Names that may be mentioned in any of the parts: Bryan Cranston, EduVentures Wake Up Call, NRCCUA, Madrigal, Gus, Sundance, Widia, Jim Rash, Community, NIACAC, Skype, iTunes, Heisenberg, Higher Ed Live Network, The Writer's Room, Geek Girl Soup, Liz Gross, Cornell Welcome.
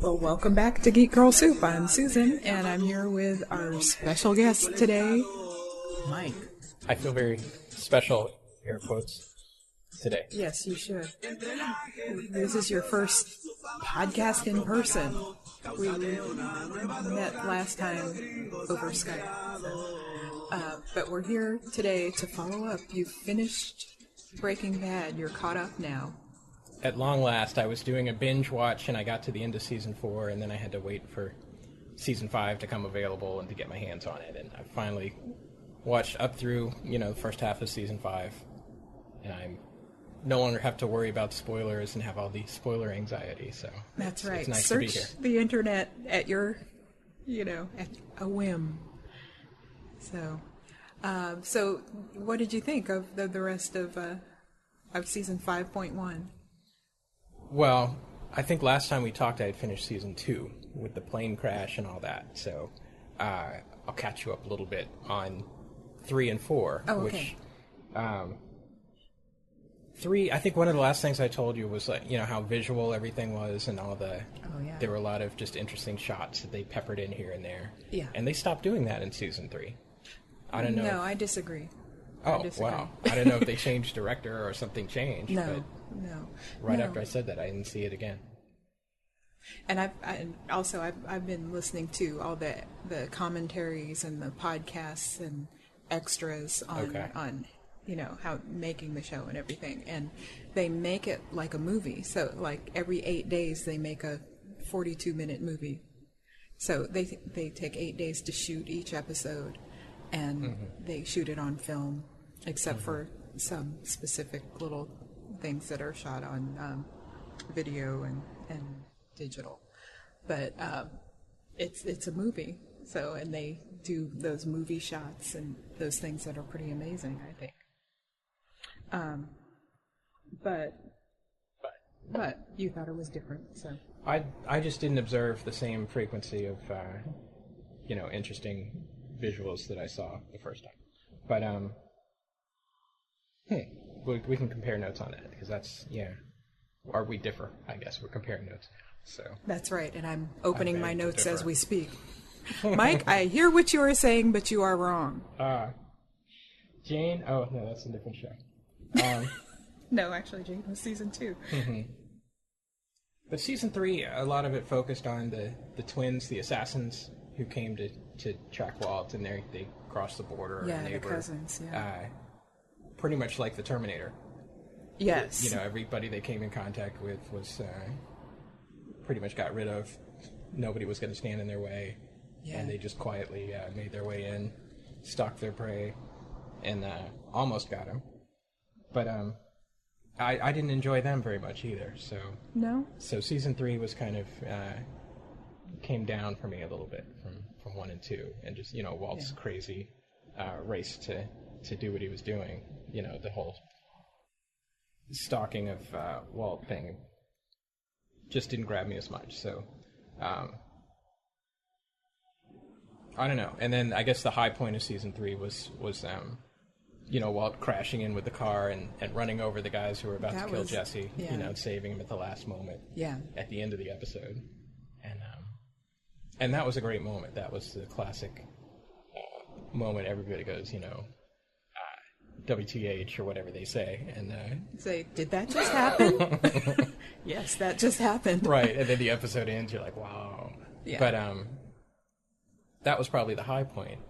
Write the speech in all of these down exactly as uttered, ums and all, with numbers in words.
Well, welcome back to Geek Girl Soup. I'm Susan, and I'm here with our special guest today, Mike. I feel very special, air quotes, today. Yes, you should. This is your first podcast in person. We met last time over Skype. So, uh, but we're here today to follow up. You've finished Breaking Bad. You're caught up now. At long last, I was doing a binge watch, and I got to the end of season four, and then I had to wait for season five to come available and to get my hands on it. And I finally watched up through, you know, the first half of season five, and I no longer have to worry about spoilers and have all the spoiler anxiety. So that's right. It's nice to be here. Search the internet at your, you know, at a whim. So, um, so what did you think of the, the rest of uh, of season five point one? Well, I think last time we talked, I had finished season two with the plane crash and all that. So uh, I'll catch you up a little bit on three and four. Oh, okay. Which, um, three, I think one of the last things I told you was, like, you know, how visual everything was and all the. Oh, yeah. There were a lot of just interesting shots that they peppered in here and there. Yeah. And they stopped doing that in season three. I don't know. No, if, I disagree. Oh, I disagree. Wow. I don't know if they changed director or something changed. No. But No. Right no. After I said that, I didn't see it again. And I've, I also I've, I've been listening to all the the commentaries and the podcasts and extras on okay. on you know how making the show and everything. And they make it like a movie. So like every eight days they make a forty-two minute movie. So they th- they take eight days to shoot each episode, and mm-hmm. they shoot it on film, except mm-hmm. for some specific little things that are shot on um, video and, and digital, but um, it's it's a movie. So, and they do those movie shots and those things that are pretty amazing, I think. Um, but but but you thought it was different, so I I just didn't observe the same frequency of uh, you know interesting visuals that I saw the first time, but um. Hmm. We can compare notes on that, because that's, yeah, or we differ, I guess. We're comparing notes now, so. That's right, and I'm opening my notes as we speak. Mike, I hear what you are saying, but you are wrong. Uh, Jane, oh, no, that's a different show. Um, no, actually, Jane was season two. Mm-hmm. But season three, a lot of it focused on the, the twins, the assassins, who came to, to track Walt, and they they crossed the border. Yeah, and they the were, cousins, yeah. Uh, pretty much like the Terminator. Yes. You know, everybody they came in contact with was uh, pretty much got rid of. Nobody was going to stand in their way. Yeah. And they just quietly uh, made their way in, stalked their prey, and uh, almost got him. But um, I, I didn't enjoy them very much either. So no. So season three was kind of uh, came down for me a little bit from, from one and two, and just you know Walt's yeah. crazy uh, race to to do what he was doing. You know, the whole stalking of uh, Walt thing just didn't grab me as much. So, um, I don't know. And then I guess the high point of season three was, was um, you know, Walt crashing in with the car and, and running over the guys who were about that to kill was, Jesse, yeah. you know, saving him at the last moment yeah. at the end of the episode. And um, and that was a great moment. That was the classic moment everybody goes, you know, W T H or whatever they say, and uh, say, "Did that just happen?" Yes, that just happened. Right, and then the episode ends. You're like, "Wow!" Yeah. But um, that was probably the high point.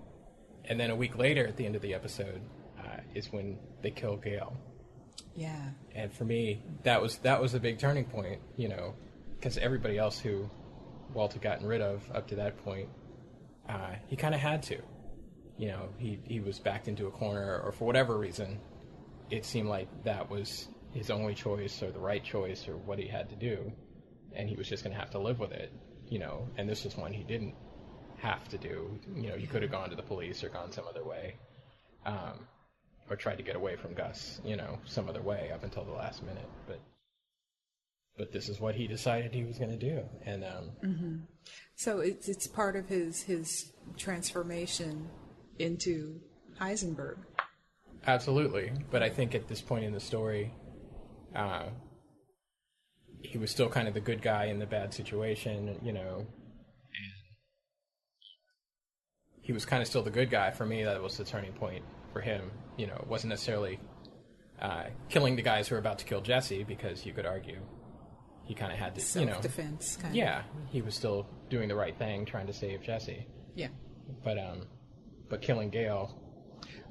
And then a week later, at the end of the episode, uh, is when they kill Gale. Yeah. And for me, that was that was a big turning point. You know, because everybody else who Walt had gotten rid of up to that point, uh, he kind of had to. You know, he, he was backed into a corner, or for whatever reason, it seemed like that was his only choice or the right choice or what he had to do, and he was just going to have to live with it, you know, and this was one he didn't have to do. You know, he could have gone to the police or gone some other way, um, or tried to get away from Gus, you know, some other way up until the last minute, but but this is what he decided he was going to do. And um, mm-hmm. So it's, it's part of his, his transformation into Heisenberg. Absolutely. But I think at this point in the story, uh, he was still kind of the good guy in the bad situation, you know. And he was kind of still the good guy. For me, that was the turning point for him. You know, it wasn't necessarily uh, killing the guys who were about to kill Jesse, because you could argue he kind of had to, you know. Self-defense, kind of. Yeah, he was still doing the right thing, trying to save Jesse. Yeah. But, um, but killing Gale...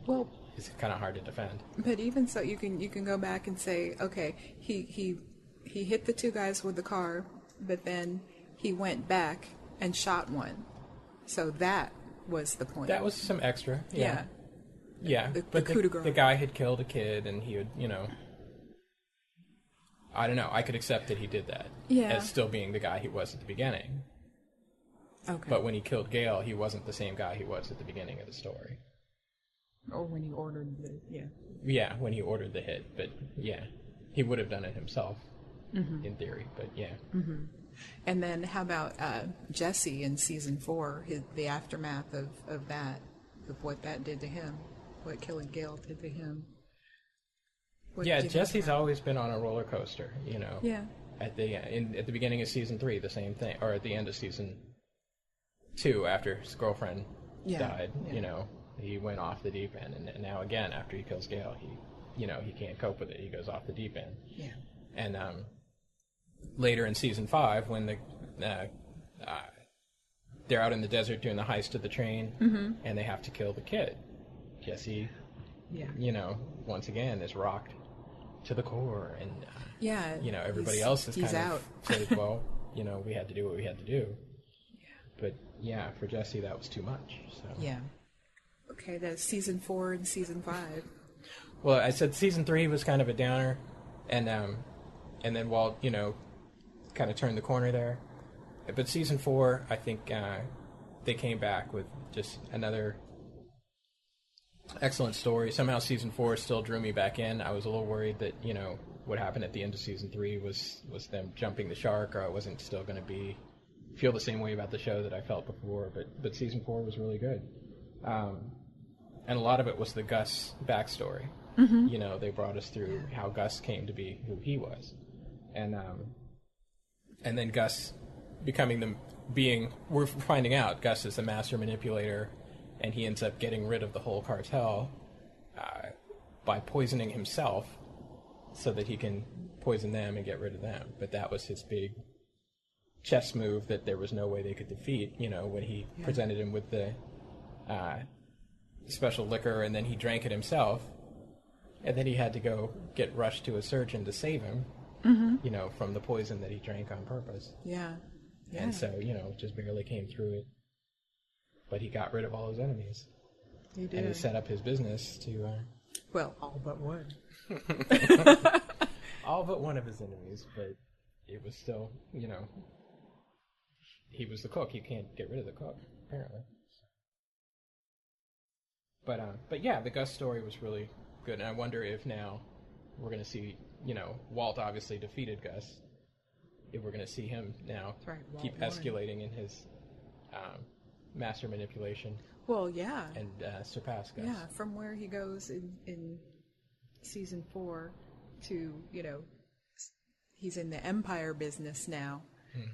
Well... It's kind of hard to defend. But even so, you can you can go back and say, okay, he he he hit the two guys with the car, but then he went back and shot one. So that was the point. That was some extra. Yeah. Yeah. yeah. The, but the, coup de grace. The guy had killed a kid, and he would, you know, I don't know. I could accept that he did that yeah. as still being the guy he was at the beginning. Okay. But when he killed Gale, he wasn't the same guy he was at the beginning of the story. Or when he ordered the, yeah. Yeah, when he ordered the hit, but yeah. He would have done it himself, mm-hmm. in theory, but yeah. Mm-hmm. And then how about uh, Jesse in season four, his, the aftermath of, of that, of what that did to him, what killing Gale did to him? What yeah, Jesse's always been on a roller coaster, you know. Yeah. At the, in, at the beginning of season three, the same thing, or at the end of season two, after his girlfriend yeah. died, yeah. you know. He went off the deep end, and now again, after he kills Gale, he, you know, he can't cope with it. He goes off the deep end. Yeah. And um, later in season five, when the uh, uh, they're out in the desert doing the heist of the train, mm-hmm. and they have to kill the kid, Jesse, yeah. you know, once again is rocked to the core, and uh, yeah, you know, everybody else is kind out. of said, well, you know, we had to do what we had to do. Yeah. But yeah, for Jesse, that was too much. So. Yeah. Okay, that's season four and season five. Well, I said season three was kind of a downer, and um, and then Walt, you know, kind of turned the corner there. But season four, I think uh, they came back with just another excellent story. Somehow season four still drew me back in. I was a little worried that, you know, what happened at the end of season three was, was them jumping the shark, or I wasn't still going to be feel the same way about the show that I felt before. But, but season four was really good. Um, and a lot of it was the Gus backstory. Mm-hmm. You know, they brought us through yeah. how Gus came to be who he was, and um, and then Gus becoming the being. We're finding out Gus is the master manipulator, and he ends up getting rid of the whole cartel uh, by poisoning himself, so that he can poison them and get rid of them. But that was his big chess move that there was no way they could defeat. You know, when he yeah. presented him with the Uh, special liquor, and then he drank it himself, and then he had to go get rushed to a surgeon to save him, mm-hmm. you know, from the poison that he drank on purpose. Yeah. yeah. And so, you know, just barely came through it. But he got rid of all his enemies. He did. And he set up his business to... Uh, well, all but one. All but one of his enemies, but it was still, you know, he was the cook. You can't get rid of the cook, apparently. But um, but yeah, the Gus story was really good, and I wonder if now we're going to see, you know, Walt obviously defeated Gus, if we're going to see him now right, keep Warren. escalating in his um, master manipulation. Well, yeah. And uh, surpass Gus. Yeah, from where he goes in, in season four to, you know, he's in the empire business now mm-hmm.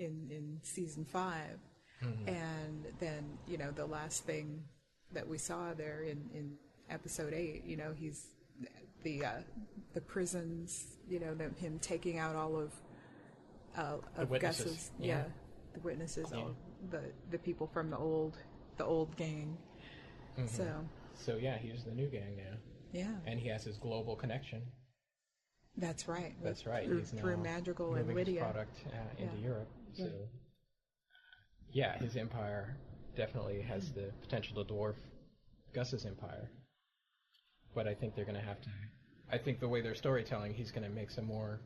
in, in season five. Mm-hmm. And then, you know, the last thing that we saw there in, in episode eight, you know, he's the uh, the prisons, you know, the, him taking out all of uh, of the Gus's, yeah. yeah, the witnesses, yeah. all the the people from the old the old gang. Mm-hmm. So, so yeah, he's the new gang now. Yeah, and he has his global connection. That's right. That's right. Through, he's through now Madrigal and Widia product uh, into yeah. Europe. So, yeah, yeah his empire definitely has the potential to dwarf Gus's empire. But I think they're going to have to... I think the way they're storytelling, he's going to make some more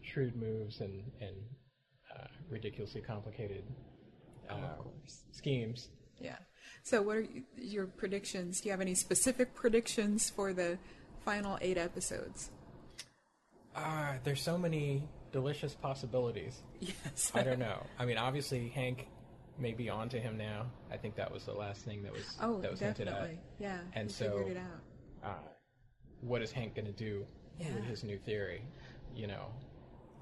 shrewd moves and, and uh, ridiculously complicated uh, oh, schemes. Yeah. So what are you, your predictions? Do you have any specific predictions for the final eight episodes? Ah, uh, there's so many delicious possibilities. Yes. I don't know. I mean, obviously, Hank... maybe on to him now. I think that was the last thing that was oh, that was definitely. hinted at. Yeah, and he so, figured it out. Uh, what is Hank going to do yeah. with his new theory? You know,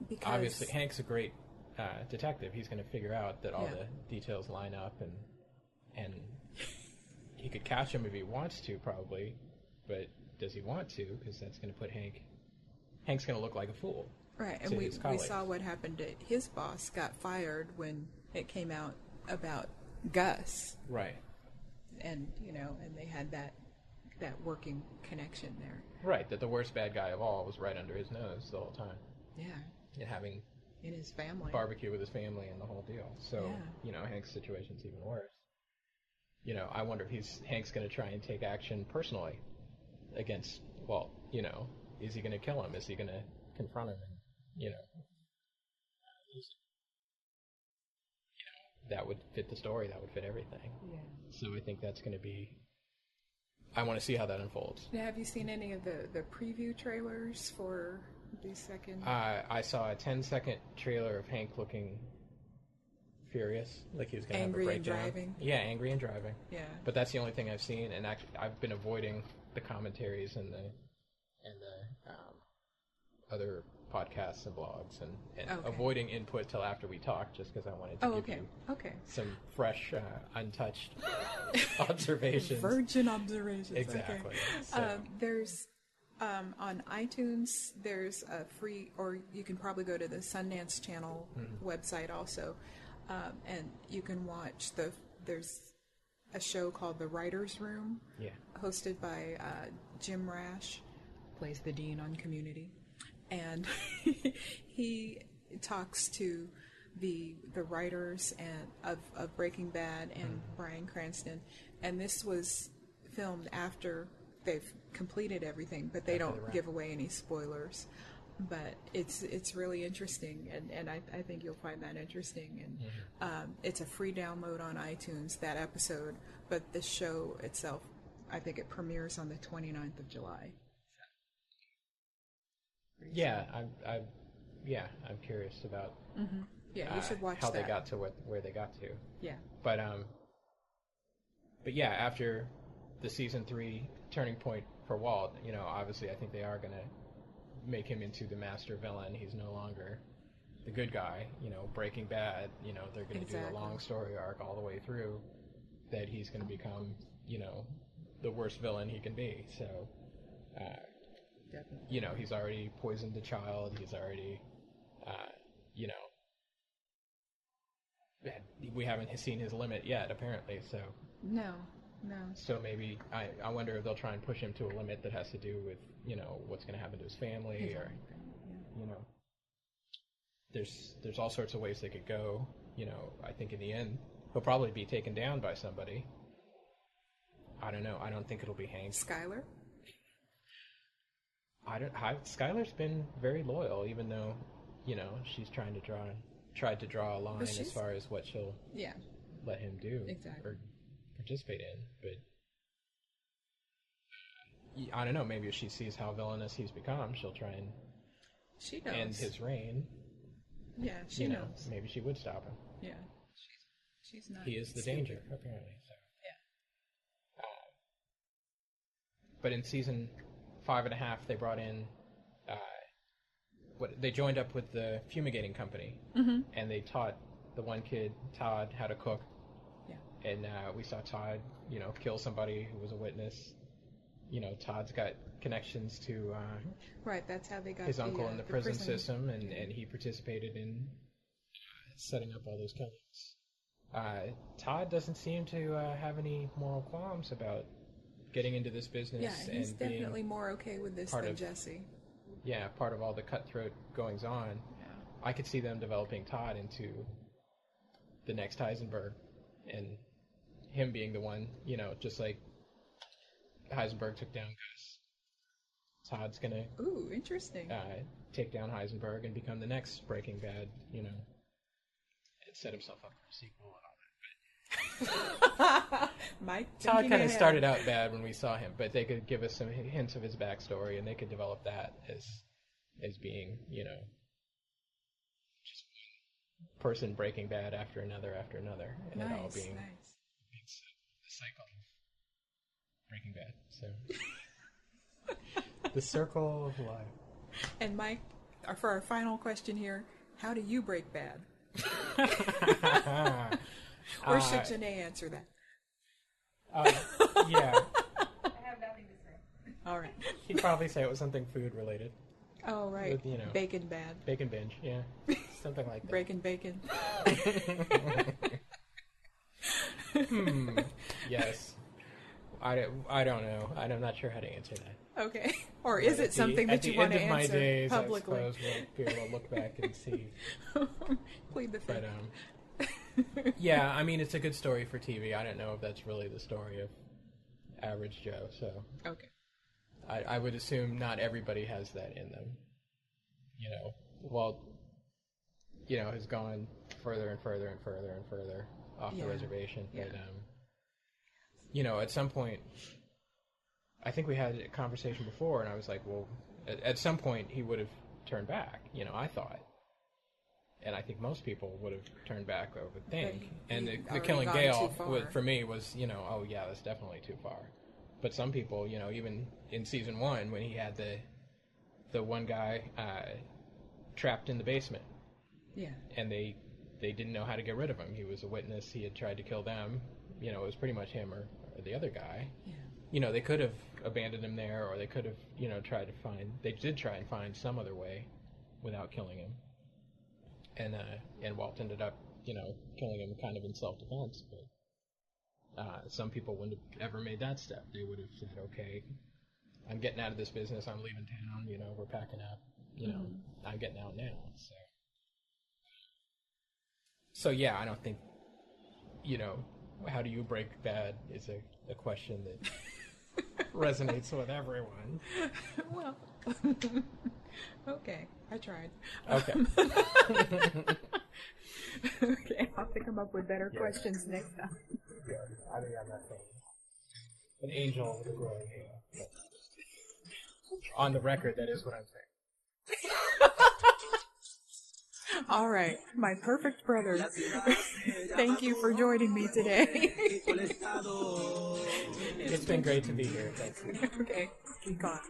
because obviously Hank's a great uh, detective. He's going to figure out that all yeah. the details line up, and and he could catch him if he wants to, probably. But does he want to? Because that's going to put Hank. Hank's going to look like a fool. Right, and we we saw what happened to his boss. Got fired when it came out about Gus. Right. And you know, and they had that that working connection there. Right, that the worst bad guy of all was right under his nose the whole time. Yeah. And having in his family barbecue with his family and the whole deal. So yeah. you know, Hank's situation's even worse. You know, I wonder if he's Hank's going to try and take action personally against Walt. You know, is he going to kill him? Is he going to confront him? And, you know, just, you know, that would fit the story. That would fit everything. Yeah. So I think that's going to be. I want to see how that unfolds. Now, have you seen any of the, the preview trailers for the second? Uh, I saw a ten second trailer of Hank looking furious, like he was going to have a breakdown. Angry and driving. Yeah, angry and driving. Yeah. But that's the only thing I've seen, and actually, I've been avoiding the commentaries and the and the um, other podcasts and blogs, and, and okay. avoiding input till after we talk, just because I wanted to oh, give okay. you okay. some fresh, uh, untouched observations. Virgin observations. Exactly. Okay. So. Um, there's um, on iTunes. There's a free, or you can probably go to the Sundance Channel mm-hmm. website also, um, and you can watch the. There's a show called The Writer's Room, yeah. hosted by uh, Jim Rash, plays the dean on Community. And he talks to the the writers and of, of Breaking Bad and mm-hmm. Bryan Cranston. And this was filmed after they've completed everything, but they after don't the give away any spoilers. But it's it's really interesting, and, and I, I think you'll find that interesting. And mm-hmm. um, it's a free download on iTunes, that episode. But the show itself, I think it premieres on the twenty-ninth of July. Yeah, I'm. I, yeah, I'm curious about. Mm-hmm. Yeah, you uh, should watch how that. They got to what, where they got to. Yeah, but um, but yeah, after the season three turning point for Walt, you know, obviously, I think they are going to make him into the master villain. He's no longer the good guy. You know, Breaking Bad. You know, they're going to exactly. do a long story arc all the way through. That he's going to become, you know, the worst villain he can be. So. Uh, Definitely. You know, he's already poisoned a child. He's already, uh, you know, we haven't seen his limit yet, apparently, so. No, no. So maybe, I, I wonder if they'll try and push him to a limit that has to do with, you know, what's going to happen to his family, his or, family, yeah. you know. There's, there's all sorts of ways they could go. You know, I think in the end, he'll probably be taken down by somebody. I don't know. I don't think it'll be Hank. Skyler? I don't. I, Skyler's been very loyal, even though, you know, she's trying to draw, tried to draw a line as far as what she'll yeah. let him do exactly. or participate in. But I don't know. Maybe if she sees how villainous he's become, she'll try and she knows. End his reign. Yeah, she you know, knows. Maybe she would stop him. Yeah, she's she's not. He is the stupid. Danger, apparently. So yeah. Uh, but in season. Five and a half, they brought in, uh, what they joined up with the fumigating company, mm-hmm. and they taught the one kid, Todd, how to cook. Yeah. And uh, we saw Todd, you know, kill somebody who was a witness. You know, Todd's got connections to uh, right. That's how they got his the, uncle uh, in the, the prison, prison system, and, and he participated in setting up all those killings. Uh, Todd doesn't seem to uh, have any moral qualms about. Getting into this business. Yeah, he's and definitely being more okay with this than of, Jesse. Yeah, part of all the cutthroat goings on. Yeah. I could see them developing Todd into the next Heisenberg, and him being the one, you know, just like Heisenberg took down Gus. Todd's gonna ooh, interesting. Uh, take down Heisenberg and become the next Breaking Bad, you know, and set himself up for a sequel. Mike Todd kind of started out bad when we saw him, but they could give us some hints of his backstory, and they could develop that as as being, you know, just one person breaking bad after another after another, and nice, it all being nice. It's the cycle of Breaking Bad. So the circle of life. And Mike for our final question here, how do you break bad? Or uh, should Janae answer that? Uh, yeah. I have nothing to say. All right. He'd probably say it was something food related. Oh, right. With, you know, bacon bad. Bacon binge, yeah. Something like that. Breaking bacon. hmm. Yes. I, I don't know. I'm not sure how to answer that. Okay. Or is but it something the, that you want to answer publicly? At the end of my days, publicly. I suppose we'll be able to look back and see. Plead the fifth. But, um, yeah, I mean, it's a good story for T V. I don't know if that's really the story of Average Joe, so. Okay. I, I would assume not everybody has that in them. You know, Walt, you know, has gone further and further and further and further off yeah. the reservation. Yeah. But, um, you know, at some point, I think we had a conversation before, and I was like, well, at, at some point he would have turned back, you know, I thought. And I think most people would have turned back over the thing. And the, the Killing Gale, was, for me, was, you know, oh, yeah, that's definitely too far. But some people, you know, even in season one, when he had the the one guy uh, trapped in the basement. Yeah. And they they didn't know how to get rid of him. He was a witness. He had tried to kill them. You know, it was pretty much him or, or the other guy. Yeah. You know, they could have abandoned him there, or they could have, you know, tried to find... They did try and find some other way without killing him. And, uh, and Walt ended up, you know, killing him kind of in self-defense, but... Uh, some people wouldn't have ever made that step. They would have said, okay, I'm getting out of this business, I'm leaving town, you know, we're packing up, you know, mm-hmm. I'm getting out now. So, so yeah, I don't think, you know, how do you break bad is a, a question that resonates with everyone. Well, okay, I tried. Okay. Okay, I'll have to come up with better yeah. questions next time. Yeah, I think I'm not saying an angel with a growing hair. On the record, that is what I'm saying. All right, my perfect brother. Thank you for joining me today. It's been great to be here. Thanks. Okay, keep going.